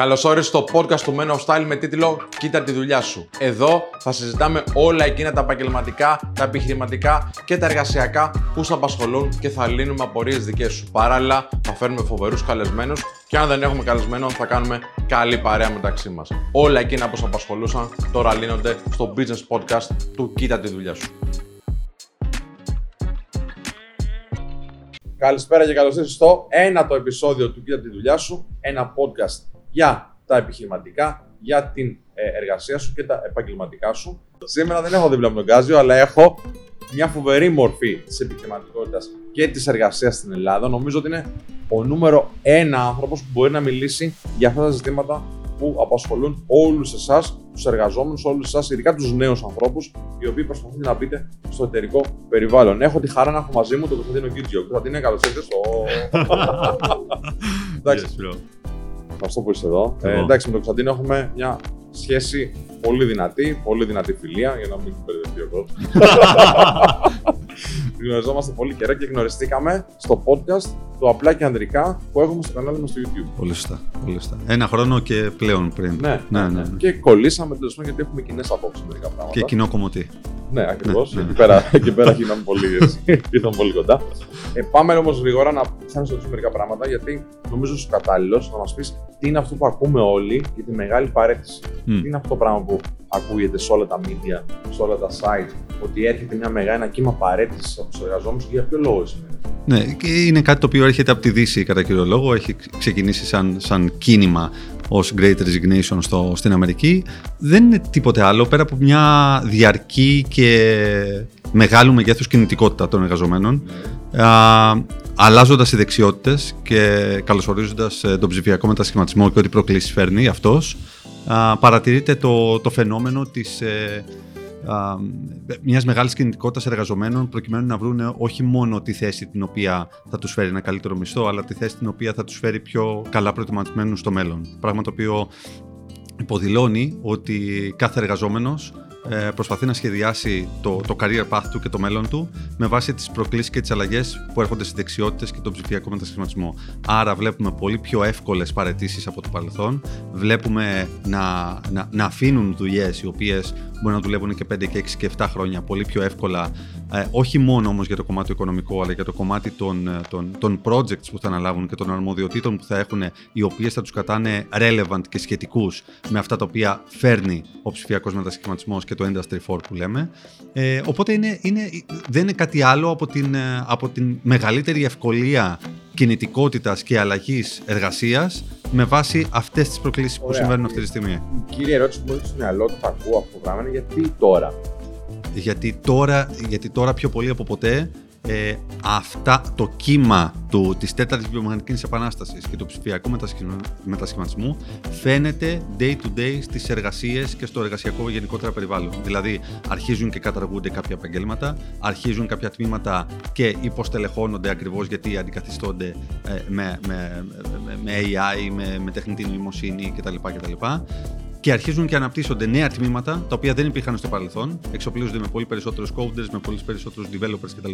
Καλώς όρισες στο podcast του Men of Style με τίτλο «Κοίτα τη δουλειά σου». Εδώ θα συζητάμε όλα εκείνα τα επαγγελματικά, τα επιχειρηματικά και τα εργασιακά που σε απασχολούν και θα λύνουμε απορίες δικές σου. Παράλληλα, θα φέρνουμε φοβερούς καλεσμένους και αν δεν έχουμε καλεσμένο, θα κάνουμε καλή παρέα μεταξύ μας. Όλα εκείνα που σε απασχολούσαν τώρα λύνονται στο business podcast του «Κοίτα τη δουλειά σου». Καλησπέρα και καλώς ήρθατε στο ένατο επεισόδιο του «Κοίτα τη δουλειά σου», ένα podcast για τα επιχειρηματικά, για την εργασία σου και τα επαγγελματικά σου. Σήμερα δεν έχω δίπλα μου τον Κάζιο, αλλά έχω μια φοβερή μορφή της επιχειρηματικότητας και της εργασίας στην Ελλάδα. Νομίζω ότι είναι ο νούμερο ένα άνθρωπος που μπορεί να μιλήσει για αυτά τα ζητήματα που απασχολούν όλους εσάς, τους εργαζόμενους, όλους εσάς, ειδικά τους νέους ανθρώπους, οι οποίοι προσπαθούν να μπείτε στο εταιρικό περιβάλλον. Έχω τη χαρά να έχω μαζί μου τον Κωνσταντίνο Κίντζιο. Κωνσταντίνε, καλώς ήρθες. Εντάξει. Ευχαριστώ που είστε εδώ. Εντάξει, με τον Κωνσταντίνο έχουμε μια σχέση πολύ δυνατή, πολύ δυνατή φιλία, για να μην μπερδευτεί ο κόσμος. Γνωριζόμαστε πολύ καιρό και γνωριστήκαμε στο podcast του Απλά και Ανδρικά που έχουμε στο κανάλι μας στο YouTube. Πολύ σωστά. Ένα χρόνο και πλέον πριν. Ναι. Και κολλήσαμε τελικά γιατί έχουμε κοινές απόψεις μερικά πράγματα. Και κοινό κομμωτή. Ναι, ακριβώς. Εκεί πέρα γίναμε πολύ, ήρθαμε πολύ κοντά. Πάμε όμως γρήγορα να πιάσουμε σε μερικά πράγματα γιατί νομίζω είσαι κατάλληλος να μας πεις τι είναι αυτό που ακούμε όλοι για τη μεγάλη παρέκκληση. Τι είναι αυτό το πράγμα που ακούγεται σε όλα τα media, σε όλα τα site, ότι έρχεται ένα κύμα παρέτησης από τους εργαζόμενους και για ποιο λόγο σημαίνει? Ναι, και είναι κάτι το οποίο έρχεται από τη Δύση κατά κύριο λόγο. Έχει ξεκινήσει σαν κίνημα ως Great Resignation στην Αμερική. Δεν είναι τίποτε άλλο πέρα από μια διαρκή και μεγάλου μεγέθους κινητικότητα των εργαζομένων, αλλάζοντας οι δεξιότητες και καλωσορίζοντας τον ψηφιακό μετασχηματισμό και ό,τι προκλήσεις φέρνει αυτός. Παρατηρείται το φαινόμενο της μιας μεγάλης κινητικότητας εργαζομένων προκειμένου να βρουν όχι μόνο τη θέση την οποία θα τους φέρει ένα καλύτερο μισθό, αλλά τη θέση την οποία θα τους φέρει πιο καλά προετοιμασμένους στο μέλλον. Πράγμα το οποίο υποδηλώνει ότι κάθε εργαζόμενος προσπαθεί να σχεδιάσει το career path του και το μέλλον του με βάση τις προκλήσεις και τις αλλαγές που έρχονται στις δεξιότητες και τον ψηφιακό μετασχηματισμό. Άρα βλέπουμε πολύ πιο εύκολες παραιτήσεις από το παρελθόν. Βλέπουμε να αφήνουν δουλειές οι οποίες μπορεί να δουλεύουν και 5 και 6 και 7 χρόνια πολύ πιο εύκολα, όχι μόνο όμως για το κομμάτι οικονομικό, αλλά για το κομμάτι των projects που θα αναλάβουν και των αρμοδιοτήτων που θα έχουν, οι οποίες θα τους κρατάνε relevant και σχετικούς με αυτά τα οποία φέρνει ο ψηφιακός μετασχηματισμός και το Industry 4 που λέμε. Οπότε δεν είναι κάτι άλλο από την μεγαλύτερη ευκολία κινητικότητας και αλλαγής εργασίας με βάση αυτές τις προκλήσεις που συμβαίνουν αυτή τη στιγμή. Η κύρια ερώτηση που μου έρχεται στο μυαλό του, ακούω αυτό το πράγμα, είναι γιατί τώρα? Γιατί τώρα πιο πολύ από ποτέ το κύμα της τέταρτης βιομηχανικής επανάστασης και του ψηφιακού μετασχηματισμού φαίνεται day to day στις εργασίες και στο εργασιακό γενικότερα περιβάλλον. Δηλαδή αρχίζουν και καταργούνται κάποια επαγγέλματα, αρχίζουν κάποια τμήματα και υποστελεχώνονται ακριβώς γιατί αντικαθιστώνται με AI, με τεχνητή νοημοσύνη κτλ. Και αρχίζουν και αναπτύσσονται νέα τμήματα τα οποία δεν υπήρχαν στο παρελθόν. Εξοπλίζονται με πολύ περισσότερους coders, με πολύ περισσότερους developers κτλ.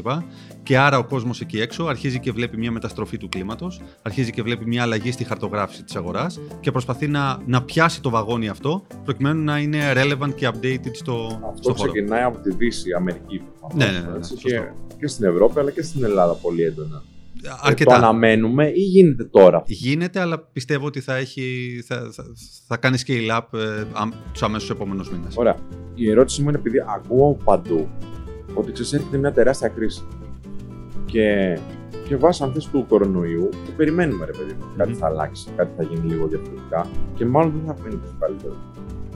Και άρα ο κόσμος εκεί έξω αρχίζει και βλέπει μια μεταστροφή του κλίματος, αρχίζει και βλέπει μια αλλαγή στη χαρτογράφηση της αγοράς και προσπαθεί να πιάσει το βαγόνι αυτό προκειμένου να είναι relevant και updated στο χώρο. Αυτό ξεκινάει από τη Δύση, Αμερική. Και στην Ευρώπη αλλά και στην Ελλάδα πολύ έντονα. Το αναμένουμε ή γίνεται τώρα? Γίνεται, αλλά πιστεύω ότι θα κάνει scale up τους αμέσους επόμενους μήνες. Ωραία. Η ερώτηση μου είναι, επειδή ακούω παντού ότι έρχεται μια τεράστια κρίση και βάσει αν θες του κορονοϊού, το περιμένουμε ρε παιδί, κάτι θα αλλάξει, κάτι θα γίνει λίγο διαφορετικά και μάλλον δεν θα φαίνεται το καλύτερο.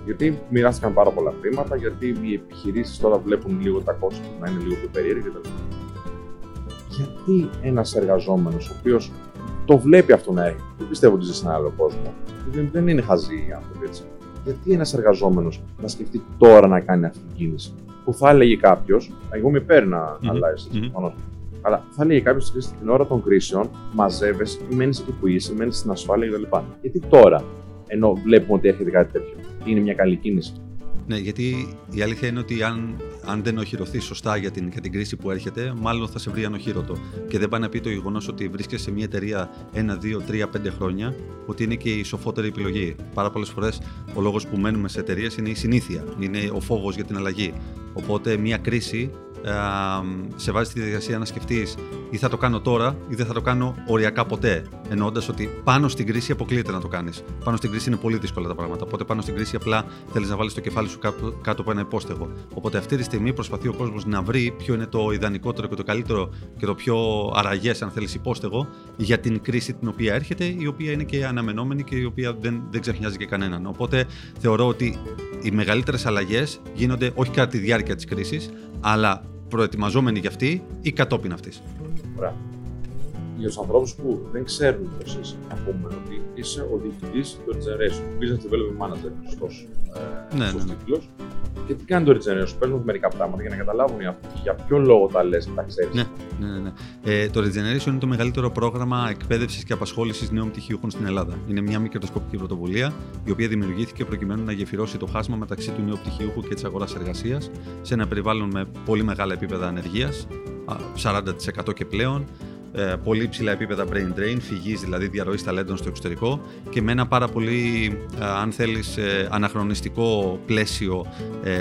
Γιατί μοιράστηκαν πάρα πολλά χρήματα, γιατί οι επιχειρήσεις τώρα βλέπουν λίγο τα κόστη να είναι λίγο πιο περίεργα κτλ. Γιατί ένας εργαζόμενος, ο οποίος το βλέπει αυτό να έχει, δεν πιστεύω ότι ζει σε έναν άλλο κόσμο, δεν είναι χαζοί οι άνθρωποι έτσι. Γιατί ένας εργαζόμενος να σκεφτεί τώρα να κάνει αυτή την κίνηση, που θα έλεγε κάποιος, εγώ είμαι υπέρ να αλλάζει, αλλά θα έλεγε κάποιος ότι στην ώρα των κρίσεων μαζεύεσαι, μένεις εκεί που είσαι, μένεις στην ασφάλεια κτλ. Γιατί τώρα, ενώ βλέπουμε ότι έρχεται κάτι τέτοιο, είναι μια καλή κίνηση? Ναι, γιατί η αλήθεια είναι ότι αν δεν οχυρωθείς σωστά για την κρίση που έρχεται, μάλλον θα σε βρει ανοχύρωτο. Και δεν πάει να πει το γεγονός ότι βρίσκεσαι σε μια εταιρεία 1, 2, 3, 5 χρόνια, ότι είναι και η σοφότερη επιλογή. Πάρα πολλές φορές ο λόγος που μένουμε σε εταιρείες είναι η συνήθεια, είναι ο φόβος για την αλλαγή. Οπότε μια κρίση σε βάζει στη διαδικασία να σκεφτείς ή θα το κάνω τώρα ή δεν θα το κάνω οριακά ποτέ. Εννοώντας ότι πάνω στην κρίση αποκλείεται να το κάνεις. Πάνω στην κρίση είναι πολύ δύσκολα τα πράγματα. Οπότε πάνω στην κρίση απλά θέλεις να βάλεις το κεφάλι σου κάτω από ένα υπόστεγο. Οπότε αυτή τη στιγμή προσπαθεί ο κόσμος να βρει ποιο είναι το ιδανικότερο και το καλύτερο και το πιο αραγές, αν θέλεις, υπόστεγο για την κρίση την οποία έρχεται, η οποία είναι και αναμενόμενη και η οποία δεν ξεχνιάζει και κανέναν. Οπότε θεωρώ ότι οι μεγαλύτερες αλλαγές γίνονται όχι κατά τη διάρκεια της κρίσης, αλλά προετοιμαζόμενοι για αυτή ή κατόπιν αυτής. Ωραία. Για τους ανθρώπους που δεν ξέρουν πώς είσαι, να πούμε ότι είσαι ο διευθυντής του Regeneration, business development manager, σωστός τίτλος. Και τι κάνει το Regeneration, παίζουμε μερικά πράγματα για να καταλάβουν για ποιο λόγο τα λες και τα ξέρεις. Ναι. Το Regeneration είναι το μεγαλύτερο πρόγραμμα εκπαίδευσης και απασχόλησης νέων πτυχιούχων στην Ελλάδα. Είναι μια μικροσκοπική πρωτοβουλία, η οποία δημιουργήθηκε προκειμένου να γεφυρώσει το χάσμα μεταξύ του νέου πτυχιούχου και της αγοράς εργασίας σε ένα περιβάλλον με πολύ μεγάλα επίπεδα ανεργίας, 40% και πλέον. Πολύ ψηλά επίπεδα brain drain, φυγής δηλαδή διαρροής ταλέντων στο εξωτερικό και με ένα πάρα πολύ, αν θέλεις, αναχρονιστικό πλαίσιο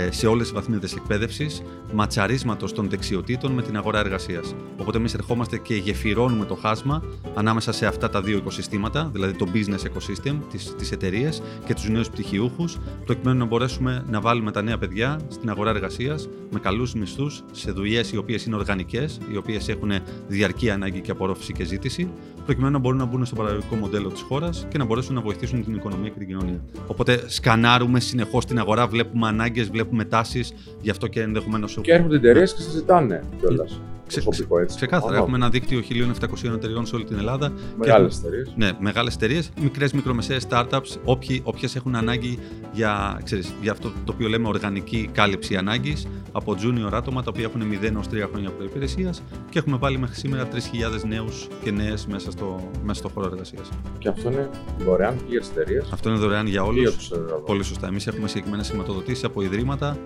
σε όλες τις βαθμίδες εκπαίδευσης, ματσαρίσματος των δεξιοτήτων με την αγορά εργασίας. Οπότε εμείς ερχόμαστε και γεφυρώνουμε το χάσμα ανάμεσα σε αυτά τα δύο οικοσυστήματα, δηλαδή το business ecosystem, τις εταιρείες και τους νέους πτυχιούχους, προκειμένου να μπορέσουμε να βάλουμε τα νέα παιδιά στην αγορά εργασίας με καλούς μισθούς σε δουλειές οι οποίες είναι οργανικές, οι οποίες έχουν διαρκή ανάγκη και απορρόφηση και ζήτηση, προκειμένου να μπορούν να μπουν στο παραγωγικό μοντέλο της χώρας και να μπορέσουν να βοηθήσουν την οικονομία και την κοινωνία. Οπότε σκανάρουμε συνεχώς την αγορά, βλέπουμε ανάγκες, βλέπουμε τάσεις, γι' αυτό και ενδεχομένως. Και έρχονται εταιρείες και συζητάνε κιόλας. Ξεκάθαρα, έχουμε ένα δίκτυο 1.700 εταιρεών σε όλη την Ελλάδα. Μεγάλες εταιρείες. Ναι, μεγάλες εταιρείες, μικρές, μικρομεσαίες startups, όποιες έχουν ανάγκη για αυτό το οποίο λέμε οργανική κάλυψη ανάγκης, από junior άτομα τα οποία έχουν 0-3 χρόνια προϋπηρεσίας και έχουμε βάλει μέχρι σήμερα 3.000 νέους και νέες μέσα στο χώρο εργασίας. Και αυτό είναι δωρεάν για τις εταιρείες. Αυτό είναι δωρεάν για όλους. Πολύ σωστά. Εμείς έχουμε συγκεκριμένες σηματοδοτήσεις από ιδρύματα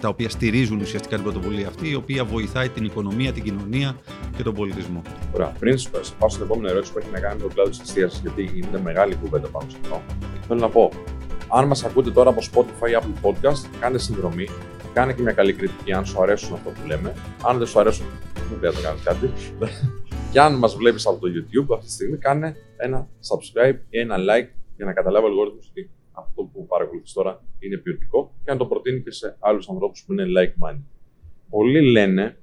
τα οποία στηρίζουν ουσιαστικά την πρωτοβουλία αυτή, η οποία βοηθάει την οικονομία, την κοινωνία και τον πολιτισμό. Ωραία. Πριν σου πάω στην επόμενη ερώτηση που έχει να κάνει με τον κλάδο της εστίασης, γιατί γίνεται μεγάλη κουβέντα πάνω σε αυτό, θέλω να πω, αν μας ακούτε τώρα από Spotify ή Apple Podcast, κάντε συνδρομή, κάνε και μια καλή κριτική αν σου αρέσουν αυτό που λέμε. Αν δεν σου αρέσουν, δεν πρέπει να κάνει κάτι. Και αν μας βλέπεις από το YouTube αυτή τη στιγμή, κάνε ένα subscribe ή ένα like για να καταλάβει ο αλγόριθμος ότι αυτό που παρακολουθείς τώρα είναι ποιοτικό και να το προτείνει και σε άλλους ανθρώπους που είναι like-minded. Πολλοί λένε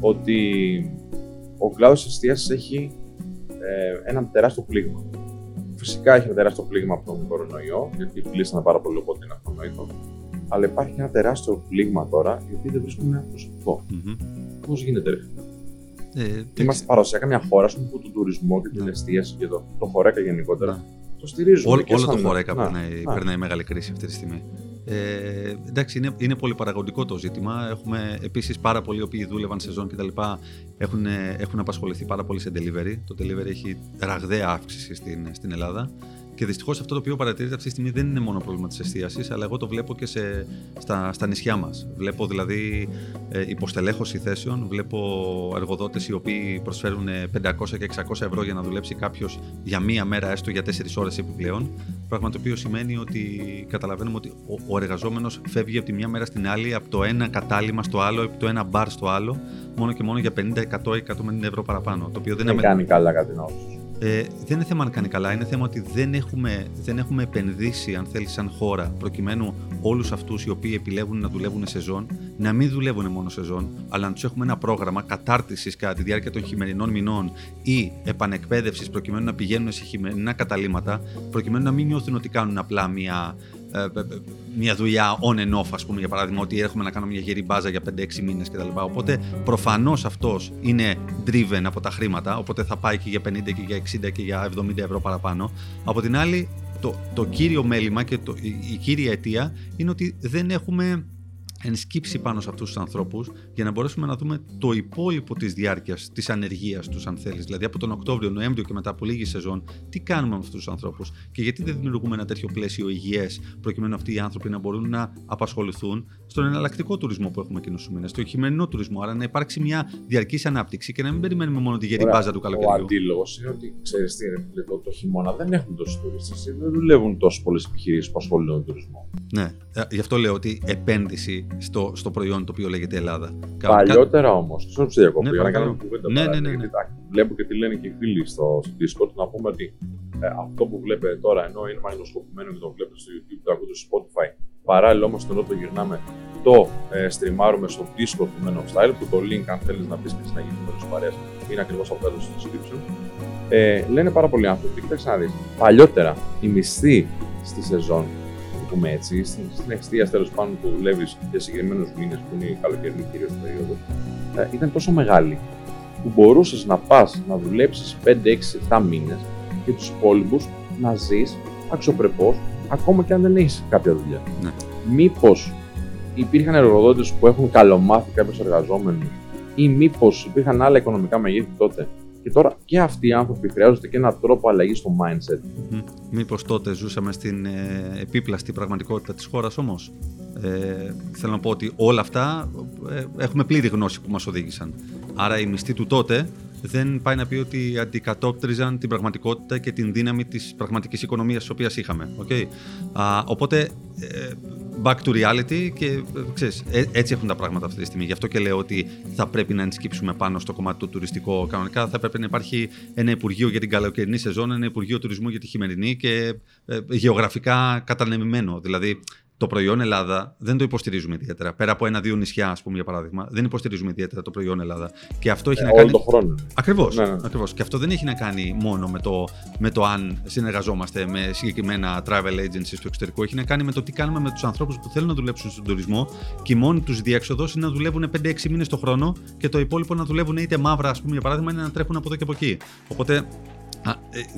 ότι ο κλάδος της εστίασης έχει ένα τεράστιο πλήγμα. Φυσικά έχει ένα τεράστιο πλήγμα από τον κορονοϊό, γιατί πλήσανε πάρα πολύ, οπότε είναι αυτονόητο. Αλλά υπάρχει ένα τεράστιο πλήγμα τώρα, γιατί δεν βρίσκουμε προσωπικό. Πώς γίνεται, ρε? Είμαστε παραδοσιακά μια χώρα που τον τουρισμό και την εστίαση και το χορέκα γενικότερα το στηρίζουν. Όλο το χορέκα περνάει μεγάλη κρίση αυτή τη στιγμή. Εντάξει, είναι πολυπαραγοντικό το ζήτημα. Έχουμε επίσης πάρα πολλοί οι οποίοι δούλευαν σεζόν κτλ. Έχουν απασχοληθεί πάρα πολύ σε delivery. Το delivery έχει ραγδαία αύξηση στην Ελλάδα. Και δυστυχώς αυτό το οποίο παρατηρείται αυτή τη στιγμή δεν είναι μόνο πρόβλημα της εστίασης, αλλά εγώ το βλέπω και στα νησιά μας. Βλέπω δηλαδή υποστελέχωση θέσεων, βλέπω εργοδότες οι οποίοι προσφέρουν 500 και 600 ευρώ για να δουλέψει κάποιος για μία μέρα έστω για 4 ώρες επιπλέον. Πράγμα το οποίο σημαίνει ότι καταλαβαίνουμε ότι ο εργαζόμενος φεύγει από τη μία μέρα στην άλλη, από το ένα κατάλημα στο άλλο, από το ένα μπαρ στο άλλο, μόνο και μόνο για 50-100 ή 150 ευρώ παραπάνω. Το οποίο δεν κάνει καλά κατά την άποψή σου. Δεν είναι θέμα αν κάνει καλά, είναι θέμα ότι δεν έχουμε επενδύσει, αν θέλει, σαν χώρα, προκειμένου όλους αυτούς οι οποίοι επιλέγουν να δουλεύουν σεζόν, να μην δουλεύουν μόνο σεζόν, αλλά να τους έχουμε ένα πρόγραμμα κατάρτισης κατά τη διάρκεια των χειμερινών μηνών ή επανεκπαίδευσης, προκειμένου να πηγαίνουν σε χειμερινά καταλήμματα, προκειμένου να μην νιώθουν ότι κάνουν απλά μια δουλειά on and off, ας πούμε, για παράδειγμα, ότι έρχομαι να κάνω μια γερή μπάζα για 5-6 μήνες κτλ. Οπότε προφανώς αυτός είναι driven από τα χρήματα, οπότε θα πάει και για 50 και για 60 και για 70 ευρώ παραπάνω. Από την άλλη, το κύριο μέλημα και η κύρια αιτία είναι ότι δεν έχουμε ενσκύψει πάνω σε αυτούς τους ανθρώπους για να μπορέσουμε να δούμε το υπόλοιπο της διάρκειας της ανεργίας τους, αν θέλεις. Δηλαδή, από τον Οκτώβριο, Νοέμβριο και μετά από λίγη σεζόν, τι κάνουμε με αυτούς τους ανθρώπους και γιατί δεν δημιουργούμε ένα τέτοιο πλαίσιο υγιές, προκειμένου αυτοί οι άνθρωποι να μπορούν να απασχοληθούν στον εναλλακτικό τουρισμό που έχουμε εκείνους τους μήνες, στον χειμερινό τουρισμό. Άρα, να υπάρξει μια διαρκής ανάπτυξη και να μην περιμένουμε μόνο τη γερή μπάζα του καλοκαιριού. Ο αντίλογος είναι ότι, ξέρεις τι, εδώ το χειμώνα δεν έχουν τόσους τουρίστες, δεν δουλεύουν τόσο πολλές επιχειρήσεις που ασχολούνται με τον τουρισμό. Ναι, γι' αυτό λέω ότι επένδυση στο προϊόν το οποίο λέγεται Ελλάδα. Παλιότερα όμως, ξέρω που σε διακόπτω, για να κάνουμε κουβέντα. Ναι. Βλέπω και τι λένε και οι φίλοι στο Discord, να πούμε ότι αυτό που βλέπετε τώρα, ενώ είναι μαγνητοσκοπημένο και το βλέπετε στο YouTube, το ακούτε στο Spotify, παράλληλα όμως ενώ το γυρνάμε, το στριμάρουμε στο Discord του Men of Style, που το link, αν θέλεις να πεις και να γίνει μέρος παρέας, είναι ακριβώς από κάτω στο description. Λένε πάρα πολλοί άνθρωποι, κοίταξε να δεις, παλιότερα η μισθή στη σεζόν, έτσι, στην εστία τέλος πάντων που δουλεύεις για συγκεκριμένους μήνες που είναι η καλοκαιρινή κυρίως περίοδο, ήταν τόσο μεγάλη που μπορούσες να πας να δουλέψεις 5-6-7 μήνες και τους υπόλοιπους να ζεις αξιοπρεπώς ακόμα και αν δεν έχεις κάποια δουλειά. Ναι. Μήπως υπήρχαν εργοδότες που έχουν καλομάθει κάποιους εργαζόμενους ή μήπως υπήρχαν άλλα οικονομικά μεγέθη τότε. Και τώρα και αυτοί οι άνθρωποι χρειάζονται και έναν τρόπο αλλαγής στο mindset. Μήπως τότε ζούσαμε στην επίπλαστη πραγματικότητα της χώρας όμως. Θέλω να πω ότι όλα αυτά έχουμε πλήρη γνώση που μας οδήγησαν. Άρα η μισθή του τότε δεν πάει να πει ότι αντικατόπτριζαν την πραγματικότητα και την δύναμη της πραγματικής οικονομίας της οποίας είχαμε. Okay. Οπότε back to reality και ξέρεις, έτσι έχουν τα πράγματα αυτή τη στιγμή. Γι' αυτό και λέω ότι θα πρέπει να ενσκύψουμε πάνω στο κομμάτι το τουριστικό κανονικά. Θα πρέπει να υπάρχει ένα Υπουργείο για την καλοκαιρινή σεζόν, ένα Υπουργείο Τουρισμού για τη χειμερινή και γεωγραφικά κατανεμημένο. Δηλαδή, το προϊόν Ελλάδα δεν το υποστηρίζουμε ιδιαίτερα. Πέρα από ένα-δύο νησιά, ας πούμε, για παράδειγμα, δεν υποστηρίζουμε ιδιαίτερα το προϊόν Ελλάδα. Και αυτό έχει να κάνει. Όλο τον χρόνο. Ακριβώς. Ναι. Και αυτό δεν έχει να κάνει μόνο με το αν συνεργαζόμαστε με συγκεκριμένα travel agencies του εξωτερικού. Έχει να κάνει με το τι κάνουμε με τους ανθρώπους που θέλουν να δουλέψουν στον τουρισμό και η μόνη τους διέξοδος είναι να δουλεύουν 5-6 μήνες το χρόνο και το υπόλοιπο να δουλεύουν είτε μαύρα, ας πούμε, για παράδειγμα, είναι να τρέχουν από εδώ και από εκεί. Οπότε.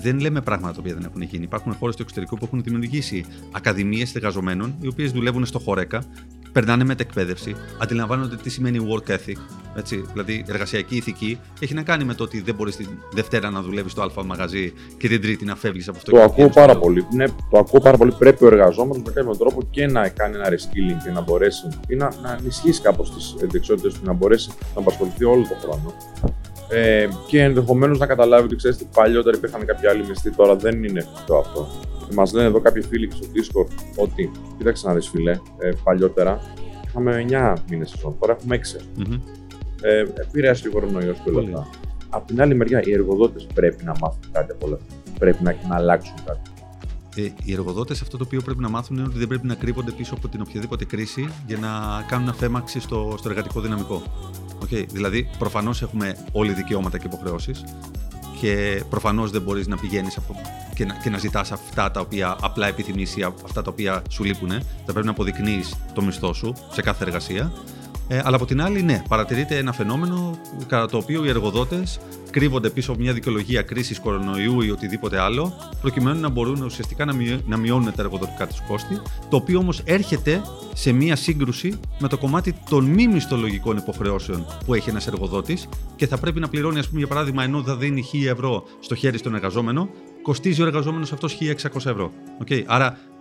Δεν λέμε πράγματα τα οποία δεν έχουν γίνει. Υπάρχουν χώρες στο εξωτερικό που έχουν δημιουργήσει ακαδημίες εργαζομένων, οι οποίες δουλεύουν στο χορέκα, περνάνε μετεκπαίδευση, αντιλαμβάνονται τι σημαίνει work ethic, έτσι, δηλαδή εργασιακή ηθική. Έχει να κάνει με το ότι δεν μπορείς τη Δευτέρα να δουλεύεις στο Α μαγαζί και την Τρίτη να φεύγεις από αυτό το κομμάτι. Το ακούω πάρα πολύ. Πρέπει ο εργαζόμενος με κάποιον τρόπο και να κάνει ένα reskilling και να μπορέσει ή να ενισχύσει κάπως τις δεξιότητες του, να μπορέσει να απασχοληθεί όλο τον χρόνο. Και ενδεχομένως να καταλάβει ότι ξέρετε παλιότερα υπήρχαν κάποιοι άλλοι μισθοί, τώρα δεν είναι εφικτό αυτό. Μας λένε εδώ κάποιοι φίλοι στο Discord ότι κοίταξε να δεις φίλε, παλιότερα είχαμε 9 μήνες σεζόν, τώρα έχουμε 6. Επηρεάζει λίγο ο κορονοϊός και όλα αυτά. Απ' την άλλη μεριά, οι εργοδότες πρέπει να μάθουν κάτι από όλα αυτά. Πρέπει να αλλάξουν κάτι. Οι εργοδότες αυτό το οποίο πρέπει να μάθουν είναι ότι δεν πρέπει να κρύβονται πίσω από την οποιαδήποτε κρίση για να κάνουν αφέμαξη στο εργατικό δυναμικό. Okay. Δηλαδή, προφανώς έχουμε όλοι δικαιώματα και υποχρεώσεις και προφανώς δεν μπορείς να πηγαίνεις και να ζητάς αυτά τα οποία απλά επιθυμείς ή αυτά τα οποία σου λείπουν. Θα πρέπει να αποδεικνύεις το μισθό σου σε κάθε εργασία. Αλλά από την άλλη, ναι, παρατηρείται ένα φαινόμενο κατά το οποίο οι εργοδότες κρύβονται πίσω από μια δικαιολογία κρίσης κορονοϊού ή οτιδήποτε άλλο, προκειμένου να μπορούν ουσιαστικά να μειώνουν τα εργοδοτικά τους κόστη, το οποίο όμως έρχεται σε μια σύγκρουση με το κομμάτι των μη μισθολογικών υποχρεώσεων που έχει ένας εργοδότης και θα πρέπει να πληρώνει, ας πούμε, για παράδειγμα, ενώ θα δίνει 1.000 ευρώ στο χέρι στον εργαζόμενο, κοστίζει ο εργαζόμενος αυτός 1.600 ευρώ. Okay,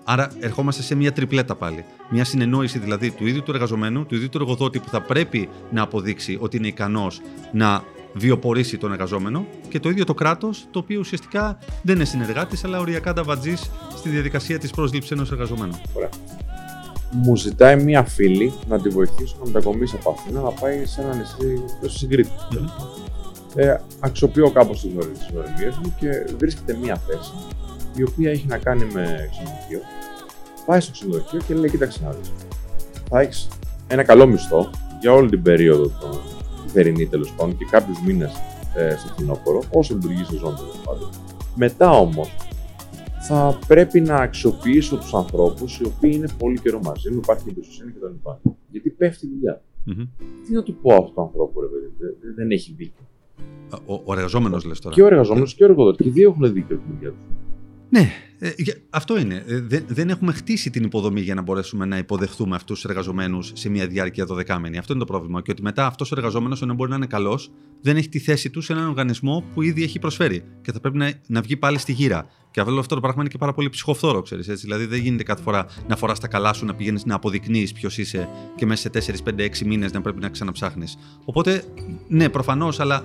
Άρα, ερχόμαστε σε μια τριπλέτα πάλι. Μια συνεννόηση δηλαδή του ίδιου του εργαζομένου, του ίδιου του εργοδότη που θα πρέπει να αποδείξει ότι είναι ικανός να βιοπορήσει τον εργαζόμενο και το ίδιο το κράτος, το οποίο ουσιαστικά δεν είναι συνεργάτης, αλλά οριακά ταβαντζής στη διαδικασία της πρόσληψης ενός εργαζομένου. Ωραία. Μου ζητάει μια φίλη να τη βοηθήσω να μετακομίσει από αυτήν να πάει σε ένα νησί πιο συγκρίτη. Αξιοποιώ κάπως τις γνωριμίες μου και βρίσκεται μια θέση, η οποία έχει να κάνει με ξενοδοχείο. Πάει στο ξενοδοχείο και λέει: κοίταξε να δεις. Θα έχεις ένα καλό μισθό για όλη την περίοδο τη θερινή τέλος πάντων και κάποιους μήνες στο φθινόπωρο, όσο λειτουργεί η σεζόν τέλος πάντων. Μετά όμως θα πρέπει να αξιοποιήσω τους ανθρώπους οι οποίοι είναι πολύ καιρό μαζί μου, υπάρχει εμπιστοσύνη κτλ. Γιατί πέφτει η δουλειά. Τι να του πω αυτό το ανθρώπου, ρε παιδί, δεν έχει δίκιο. Ο εργαζόμενος λες τώρα. Και ο εργαζόμενος και ο εργοδότης. Και οι δύο έχουν δίκιο τη δουλειά του. Ναι, Αυτό είναι. Δεν έχουμε χτίσει την υποδομή για να μπορέσουμε να υποδεχθούμε αυτούς τους εργαζομένους σε μια διάρκεια δωδεκάμενη. Αυτό είναι το πρόβλημα. Και ότι μετά αυτός ο εργαζόμενος, ενώ μπορεί να είναι καλός, δεν έχει τη θέση του σε έναν οργανισμό που ήδη έχει προσφέρει. Και θα πρέπει να βγει πάλι στη γύρα. Και αυτό το πράγμα είναι και πάρα πολύ ψυχοφθόρο, ξέρεις. Έτσι. Δηλαδή, δεν γίνεται κάθε φορά να φοράς τα καλά σου, να πηγαίνεις να αποδεικνύεις ποιος είσαι και μέσα σε 4, 5, 6 μήνες να πρέπει να ξαναψάχνεις. Οπότε, ναι, προφανώς, αλλά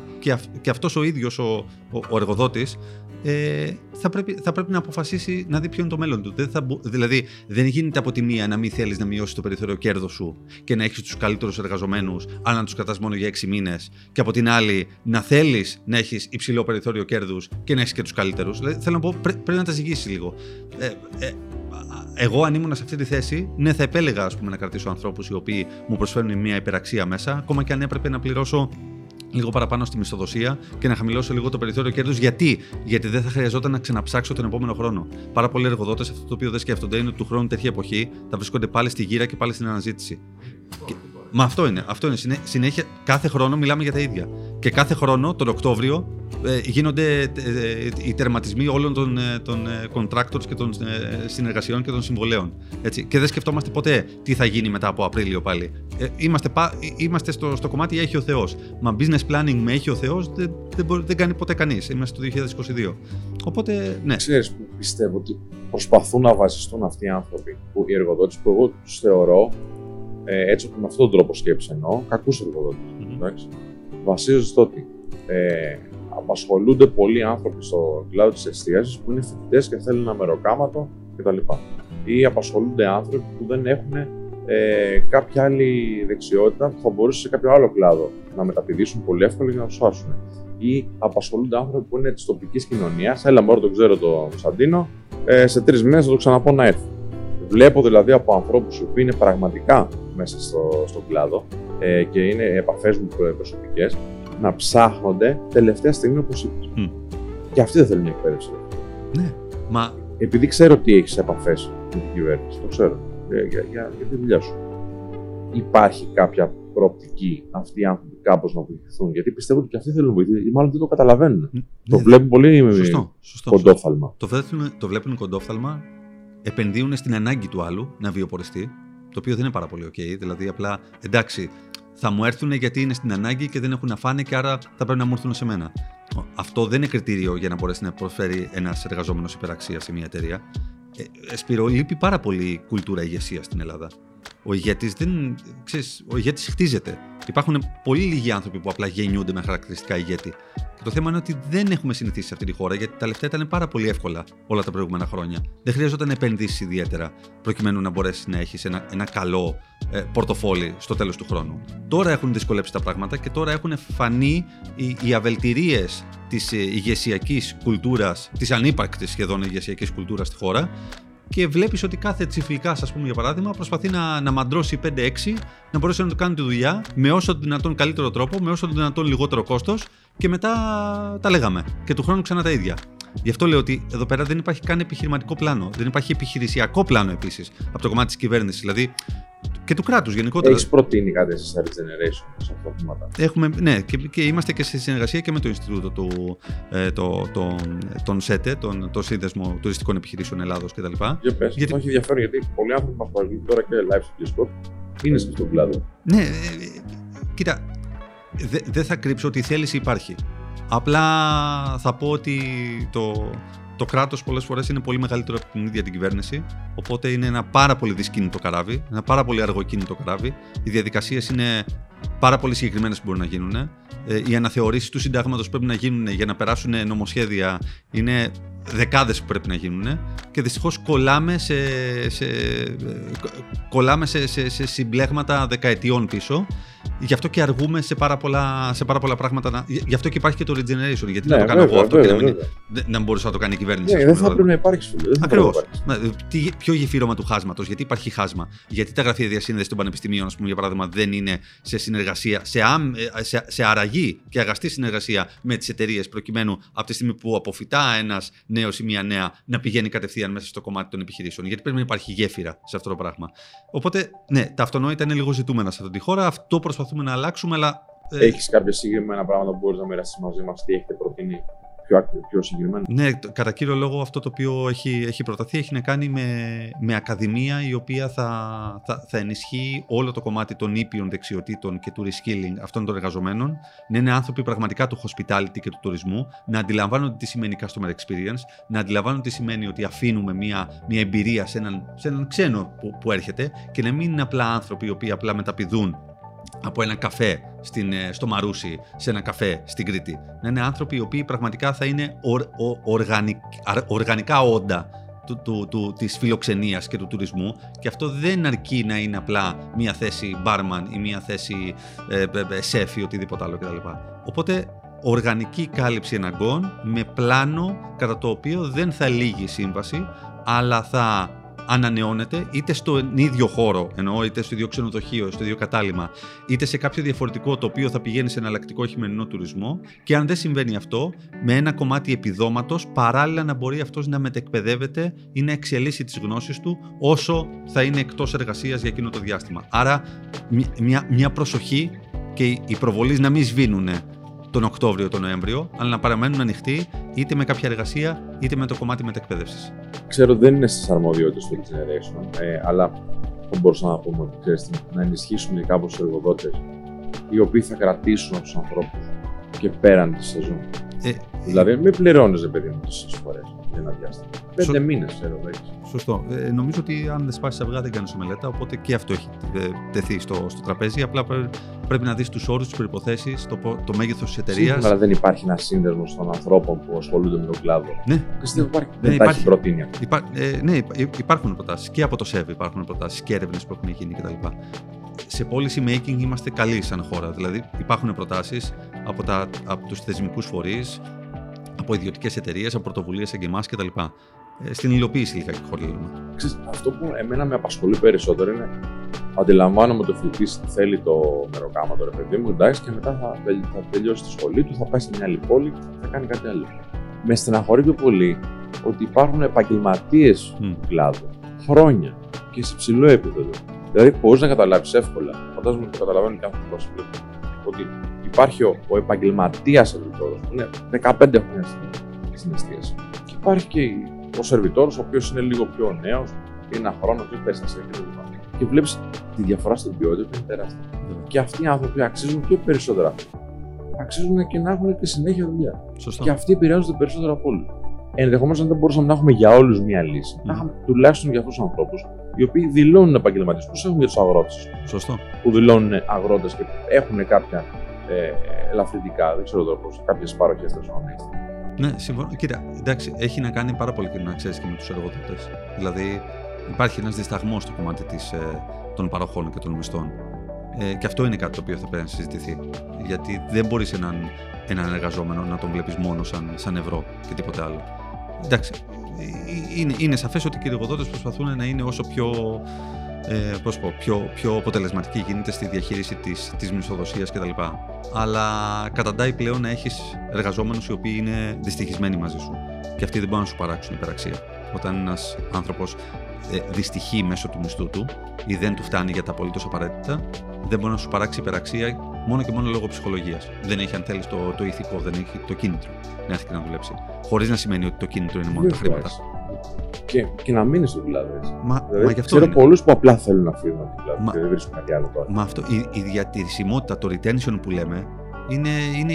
και αυτός ο ίδιος ο εργοδότης θα πρέπει να αποφασίσει να δει ποιο είναι το μέλλον του. Δηλαδή, δεν γίνεται από τη μία να μην θέλεις να μειώσεις το περιθώριο κέρδος σου και να έχεις τους καλύτερους εργαζομένους, αλλά να τους κρατάς μόνο για 6 μήνες, και από την άλλη να θέλεις να έχεις υψηλό περιθώριο κέρδους και να έχεις και τους καλύτερους. Δηλαδή, θέλω να πω, πρέπει να τα ζυγίσεις λίγο. Εγώ, αν ήμουν σε αυτή τη θέση, ναι, θα επέλεγα, ας πούμε, να κρατήσω ανθρώπους οι οποίοι μου προσφέρουν μια υπεραξία μέσα, ακόμα και αν έπρεπε να πληρώσω λίγο παραπάνω στη μισθοδοσία και να χαμηλώσω λίγο το περιθώριο κέρδους. Γιατί δεν θα χρειαζόταν να ξαναψάξω τον επόμενο χρόνο. Πάρα πολλοί εργοδότες, αυτό το οποίο δεν σκέφτονται, είναι ότι του χρόνου τέτοια εποχή θα βρίσκονται πάλι στη γύρα και πάλι στην αναζήτηση. Μα αυτό είναι. Συνέχεια, κάθε χρόνο μιλάμε για τα ίδια. Και κάθε χρόνο, τον Οκτώβριο, γίνονται οι τερματισμοί όλων των contractors και των συνεργασιών και των συμβολέων. Έτσι. Και δεν σκεφτόμαστε ποτέ τι θα γίνει μετά από Απρίλιο πάλι. Είμαστε στο κομμάτι έχει ο Θεός. Μα business planning με έχει ο Θεός δεν κάνει ποτέ κανείς. Είμαστε το 2022. Οπότε, ναι. Ξέρεις, πιστεύω ότι προσπαθούν να βασιστούν αυτοί οι άνθρωποι, οι εργοδότες, που εγώ τους θεωρώ, έτσι με αυτόν τον τρόπο σκέψη εννοώ, κακούς εργοδότες. Mm-hmm. Βασίζονται στο ότι απασχολούνται πολλοί άνθρωποι στον κλάδο της εστίασης που είναι φοιτητές και θέλουν ένα μεροκάματο κτλ. Ή απασχολούνται άνθρωποι που δεν έχουν κάποια άλλη δεξιότητα που θα μπορούσε σε κάποιο άλλο κλάδο να μεταπηδήσουν πολύ εύκολα για να τους άσουν. Ή απασχολούνται άνθρωποι που είναι της τοπικής κοινωνίας. Έλα, μωρό, τον ξέρω τον Κωνσταντίνο, σε 3 μήνες θα το ξαναπώ να έρθει. Βλέπω δηλαδή από ανθρώπους οι οποίοι είναι πραγματικά μέσα στον κλάδο και είναι επαφές μου προσωπικές, να ψάχνονται τελευταία στιγμή, όπως είπες. Mm. Και αυτοί δεν θέλουν μια εκπαίδευση. Ναι. Μα... Επειδή ξέρω ότι έχεις επαφές με την κυβέρνηση, το ξέρω, για τη δουλειά σου. Υπάρχει κάποια προοπτική αυτοί οι άνθρωποι κάπως να βοηθηθούν? Γιατί πιστεύω ότι και αυτοί θέλουν βοήθεια, ή μάλλον δεν το καταλαβαίνουν. Mm. Το βλέπουν πολύ κοντόφθαλμα. Το βλέπουν κοντόφθαλμα. Επενδύουν στην ανάγκη του άλλου να βιοποριστεί, το οποίο δεν είναι πάρα πολύ ok. Δηλαδή, απλά εντάξει, θα μου έρθουν γιατί είναι στην ανάγκη και δεν έχουν να φάνε, και άρα θα πρέπει να μου έρθουν σε μένα. Αυτό δεν είναι κριτήριο για να μπορέσει να προσφέρει ένας εργαζόμενος υπεραξία σε μια εταιρεία. Σπύρο, λείπει πάρα πολύ κουλτούρα ηγεσία στην Ελλάδα. Ο ηγέτης χτίζεται. Υπάρχουν πολύ λίγοι άνθρωποι που απλά γεννιούνται με χαρακτηριστικά ηγέτη. Και το θέμα είναι ότι δεν έχουμε συνηθίσει σε αυτή τη χώρα, γιατί τα λεφτά ήταν πάρα πολύ εύκολα όλα τα προηγούμενα χρόνια. Δεν χρειαζόταν επενδύσεις ιδιαίτερα, προκειμένου να μπορέσεις να έχεις ένα καλό πορτοφόλι στο τέλος του χρόνου. Τώρα έχουν δυσκολέψει τα πράγματα και τώρα έχουν φανεί οι αβελτηρίες της ηγεσιακής κουλτούρας, της ανύπαρκτης σχεδόν ηγεσιακής κουλτούρας στη χώρα. Και βλέπεις ότι κάθε τσιφλικάς, ας πούμε, για παράδειγμα, προσπαθεί να μαντρώσει 5-6, να μπορέσει να του κάνει τη δουλειά με όσο δυνατόν καλύτερο τρόπο, με όσο δυνατόν λιγότερο κόστος, και μετά τα λέγαμε. Και του χρόνου ξανά τα ίδια. Γι' αυτό λέω ότι εδώ πέρα δεν υπάρχει καν επιχειρηματικό πλάνο. Δεν υπάρχει επιχειρησιακό πλάνο επίσης από το κομμάτι της κυβέρνησης, δηλαδή, και του κράτους γενικότερα. Έχεις προτείνει κάτι στις Regeneration σε αυτά τα θέματα? Ναι, και είμαστε και σε συνεργασία και με το Ινστιτούτο τον ΣΕΤΕ, τον Σύνδεσμο Τουριστικών Επιχειρήσεων Ελλάδος κτλ. Για πες, γιατί... έχει ενδιαφέρον, γιατί πολλοί άνθρωποι μας παρακολουθούν τώρα και live στο Discord, είναι σε αυτόν τον κλάδο. Ναι, κοίτα, δεν θα κρύψω ότι η θέληση υπάρχει. Απλά θα πω ότι το κράτος πολλές φορές είναι πολύ μεγαλύτερο από την ίδια την κυβέρνηση, οπότε είναι ένα πάρα πολύ δυσκίνητο καράβι, ένα πάρα πολύ αργοκίνητο καράβι. Οι διαδικασίες είναι πάρα πολύ συγκεκριμένες που μπορούν να γίνουν. Οι αναθεωρήσεις του συντάγματος πρέπει να γίνουν για να περάσουν νομοσχέδια. Είναι δεκάδες που πρέπει να γίνουν και δυστυχώς κολλάμε σε συμπλέγματα δεκαετιών πίσω. Γι' αυτό και αργούμε σε πάρα πολλά πράγματα. Γι' αυτό και υπάρχει και το Regeneration. Γιατί να το κάνω εγώ αυτό και να μην μπορούσα να το κάνει η κυβέρνηση. Ναι, δεν θα πρέπει να υπάρξει. Ακριβώς. Ποιο γεφύρωμα του χάσματος, γιατί υπάρχει χάσμα? Γιατί τα γραφεία διασύνδεσης των πανεπιστημίων, ας πούμε, για παράδειγμα, δεν είναι σε συνεργασία, σε αραγή και αγαστή συνεργασία με τις εταιρείες, προκειμένου από τη στιγμή που αποφυτά ένας νέος ή μια νέα να πηγαίνει κατευθείαν μέσα στο κομμάτι των επιχειρήσεων? Γιατί πρέπει να υπάρχει γέφυρα σε αυτό το πράγμα. Οπότε, ναι, τα αυτονόητα είναι λίγο ζητούμενα σε αυτή τη χώρα. Αυτό προσπαθούμε να αλλάξουμε, αλλά. Έχεις κάποια συγκεκριμένα πράγματα που μπορείς να μοιραστείς μαζί μας, τι έχετε προτείνει, πιο συγκεκριμένα. Ναι, κατά κύριο λόγο αυτό το οποίο έχει προταθεί έχει να κάνει με ακαδημία η οποία θα ενισχύει όλο το κομμάτι των ήπιων δεξιοτήτων και του reskilling αυτών των εργαζομένων. Να είναι άνθρωποι πραγματικά του hospitality και του τουρισμού, να αντιλαμβάνονται τι σημαίνει customer experience, να αντιλαμβάνονται τι σημαίνει ότι αφήνουμε μια εμπειρία σε έναν ξένο που έρχεται και να μην είναι απλά άνθρωποι οι οποίοι απλά μεταπηδούν από ένα καφέ στο Μαρούσι, σε ένα καφέ στην Κρήτη. Να είναι άνθρωποι οι οποίοι πραγματικά θα είναι οργανικά όντα της φιλοξενίας και του τουρισμού, και αυτό δεν αρκεί να είναι απλά μια θέση μπάρμαν ή μια θέση σεφ ή οτιδήποτε άλλο κτλ. Οπότε οργανική κάλυψη αναγκών με πλάνο κατά το οποίο δεν θα λύγει η σύμβαση, αλλά θα ανανεώνεται είτε στον ίδιο χώρο, είτε στο ίδιο ξενοδοχείο, στο ίδιο κατάλημα, είτε σε κάποιο διαφορετικό το οποίο θα πηγαίνει σε εναλλακτικό χειμερινό τουρισμό. Και αν δεν συμβαίνει αυτό, με ένα κομμάτι επιδόματος, παράλληλα να μπορεί αυτός να μετεκπαιδεύεται ή να εξελίσσει τις γνώσεις του όσο θα είναι εκτός εργασίας για εκείνο το διάστημα. Άρα, μια προσοχή και οι προβολείς να μην σβήνουν τον Οκτώβριο, τον Νοέμβριο, αλλά να παραμένουν ανοιχτοί είτε με κάποια εργασία είτε με το κομμάτι μετεκπαίδευσης. Ξέρω δεν είναι στις αρμοδιότητες του Regeneration, αλλά θα μπορούσαμε να πούμε ότι να ενισχύσουν κάπως τους εργοδότες οι οποίοι θα κρατήσουν τους ανθρώπους και πέραν τη σεζόν. Δηλαδή, μην πληρώνεις, παιδί μου, τόσες φορές για ένα διάστημα. 5 μήνες, ξέρω. Σωστό. Νομίζω ότι αν δεν σπάσεις αυγά, δεν κάνεις ομελέτα. Οπότε και αυτό έχει τεθεί στο τραπέζι. Απλά πρέπει να δεις τους όρους, τις προϋποθέσεις, το μέγεθος της εταιρείας. Σήμερα δεν υπάρχει ένα σύνδεσμος των ανθρώπων που ασχολούνται με τον κλάδο. Ναι, δεν υπάρχει προτείνει. Ναι, υπάρχουν προτάσεις. Και από το ΣΕΒ υπάρχουν προτάσεις και έρευνες που έχουν γίνει κτλ. Σε policy making είμαστε καλοί σαν χώρα. Δηλαδή, υπάρχουν προτάσεις από τους θεσμικούς φορείς, από ιδιωτικές εταιρείες, από πρωτοβουλίες σαν και εμάς κτλ. Στην υλοποίηση λίγα και χωρίζουμε. Αυτό που εμένα με απασχολεί περισσότερο είναι αντιλαμβάνομαι ότι ο φοιτητής θέλει το μεροκάμα, το ρε παιδί μου, εντάξει, και μετά θα τελειώσει τη σχολή του, θα πάει σε μια άλλη πόλη και θα κάνει κάτι άλλο. Με στεναχωρεί πιο πολύ ότι υπάρχουν επαγγελματίες του κλάδου χρόνια και σε ψηλό επίπεδο. Δηλαδή, μπορείς να καταλάβεις εύκολα, φαντάζομαι ότι το καταλαβαίνει κάθε πρόσωπο, ότι υπάρχει ο επαγγελματίας σερβιτόρος που είναι 15 χρόνια στην εστίαση. Και υπάρχει και ο σερβιτόρος, ο οποίος είναι λίγο πιο νέος, είναι ένα χρόνο, και πέσει σε και το. Και βλέπεις τη διαφορά στην ποιότητα που είναι τεράστια. Και αυτοί οι άνθρωποι αξίζουν και περισσότερα. Αξίζουν και να έχουν και συνέχεια δουλειά. Σωστά. Και αυτοί επηρεάζονται περισσότερο από όλους. Ενδεχομένως, αν δεν μπορούσαμε να έχουμε για όλους μία λύση, να είχαμε τουλάχιστον για αυτούς τους ανθρώπους, οι οποίοι δηλώνουν επαγγελματίες, που έχουν για τους αγρότες. Σωστό. Που δηλώνουν αγρότες και έχουν κάποια ελαφρυντικά, δεν ξέρω τώρα πώς, κάποιες παροχές τέλος πάντων. Ναι, συμφωνώ. Κοίτα, εντάξει, έχει να κάνει πάρα πολύ να ξέρεις και με τους εργοδότες. Δηλαδή, υπάρχει ένας δισταγμός στο κομμάτι των παροχών και των μισθών. Και αυτό είναι κάτι το οποίο θα πρέπει να συζητηθεί. Γιατί δεν μπορείς έναν εργαζόμενο να τον βλέπεις μόνο σαν ευρώ και τίποτα άλλο. Εντάξει, είναι σαφές ότι οι εργοδότες προσπαθούν να είναι όσο πιο αποτελεσματική γίνεται στη διαχείριση της μισθοδοσίας κτλ. Αλλά καταντάει πλέον να έχεις εργαζόμενους οι οποίοι είναι δυστυχισμένοι μαζί σου. Και αυτοί δεν μπορούν να σου παράξουν υπεραξία. Όταν ένας άνθρωπος δυστυχεί μέσω του μισθού του ή δεν του φτάνει για τα απολύτως απαραίτητα, δεν μπορεί να σου παράξει υπεραξία μόνο και μόνο λόγω ψυχολογίας. Δεν έχει, αν θέλεις, το ηθικό, δεν έχει το κίνητρο να έρθει και να δουλέψει. Χωρίς να σημαίνει ότι το κίνητρο είναι μόνο τα χρήματα. Και να μείνει στο κλάδο. Δηλαδή, ξέρω πολλούς που απλά θέλουν να φύγουν από το κλάδο και δεν βρίσκουν κάτι άλλο τώρα. Μα αυτό, η διατηρησιμότητα, το retention που λέμε,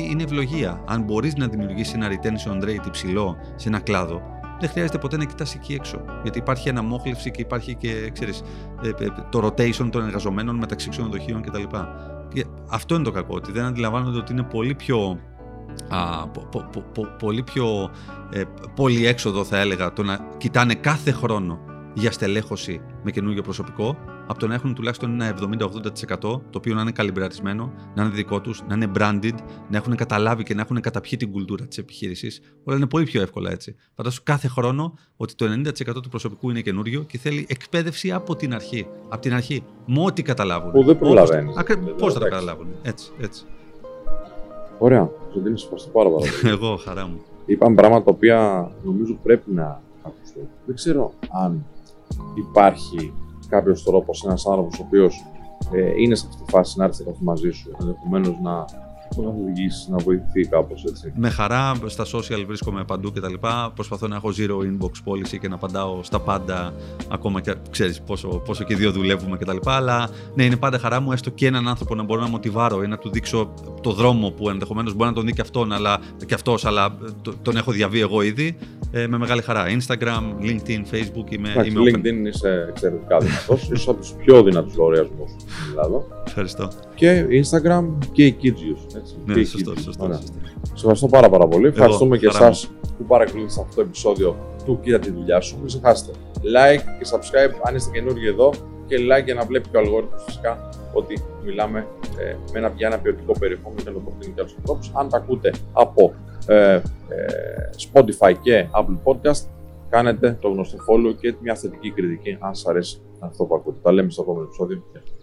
είναι ευλογία. Αν μπορείς να δημιουργήσεις ένα retention rate υψηλό σε ένα κλάδο, δεν χρειάζεται ποτέ να κοιτάς εκεί έξω. Γιατί υπάρχει αναμόχλευση και υπάρχει και ξέρεις, το rotation των εργαζομένων μεταξύ ξενοδοχείων κτλ. Αυτό είναι το κακό, ότι δεν αντιλαμβάνονται ότι είναι πολύ πιο πολυέξοδο, θα έλεγα, το να κοιτάνε κάθε χρόνο για στελέχωση με καινούργιο προσωπικό, από το να έχουν τουλάχιστον ένα 70-80%, το οποίο να είναι καλυμπραρισμένο, να είναι δικό τους, να είναι branded, να έχουν καταλάβει και να έχουν καταπιεί την κουλτούρα της επιχείρησης. Όλα είναι πολύ πιο εύκολα έτσι. Φαντάσου κάθε χρόνο ότι το 90% του προσωπικού είναι καινούριο και θέλει εκπαίδευση από την αρχή. Από την αρχή, με ό,τι καταλάβουν. Που δεν προλαβαίνει. Πώς θα τα καταλάβουν. Έτσι. Ωραία. Κωνσταντίνε, ευχαριστώ πάρα πολύ. Εγώ, χαρά μου. Είπαμε πράγματα τα οποία νομίζω πρέπει να ακουστούν. Δεν ξέρω αν υπάρχει κάποιος τρόπος, ένας άνθρωπος ο οποίος είναι σε αυτή τη φάση να έρθει μαζί σου, ενδεχομένως να να οδηγήσει, να βοηθηθεί κάπως έτσι. Με χαρά, στα social βρίσκομαι παντού κτλ. Προσπαθώ να έχω zero inbox policy και να απαντάω στα πάντα, ακόμα και ξέρεις πόσο και δύο δουλεύουμε κτλ. Αλλά ναι, είναι πάντα χαρά μου, έστω και έναν άνθρωπο να μπορώ να μοτιβάρω ή να του δείξω το δρόμο που ενδεχομένως μπορεί να τον δει και αυτόν, αλλά τον έχω διαβεί εγώ ήδη. Με μεγάλη χαρά. Instagram, LinkedIn, Facebook είμαι open. LinkedIn είσαι εξαιρετικά δυνατός, είσαι από τους πιο δυνατούς λογαριασμούς στην Ελλάδα. Ευχαριστώ. Και Instagram και Κίντζιος. Ναι, σωστό. Σας ευχαριστώ πάρα πολύ. Ευχαριστούμε και εσάς που παρακολουθήσατε αυτό το επεισόδιο του Κοίτα τη δουλειά σου. Μην ξεχάσετε like και subscribe αν είστε καινούργοι εδώ και like για να βλέπει και ο αλγόριθμος φυσικά ότι μιλάμε για ένα ποιοτικό περιεχόμενο και να το προτείνει και άλλους ανθρώπους. Αν τα ακούτε από Spotify και Apple Podcast, κάνετε το γνωστό follow και μια θετική κριτική αν σας αρέσει αυτό που ακούτε. Τα λέμε στο επόμενο επεισόδιο.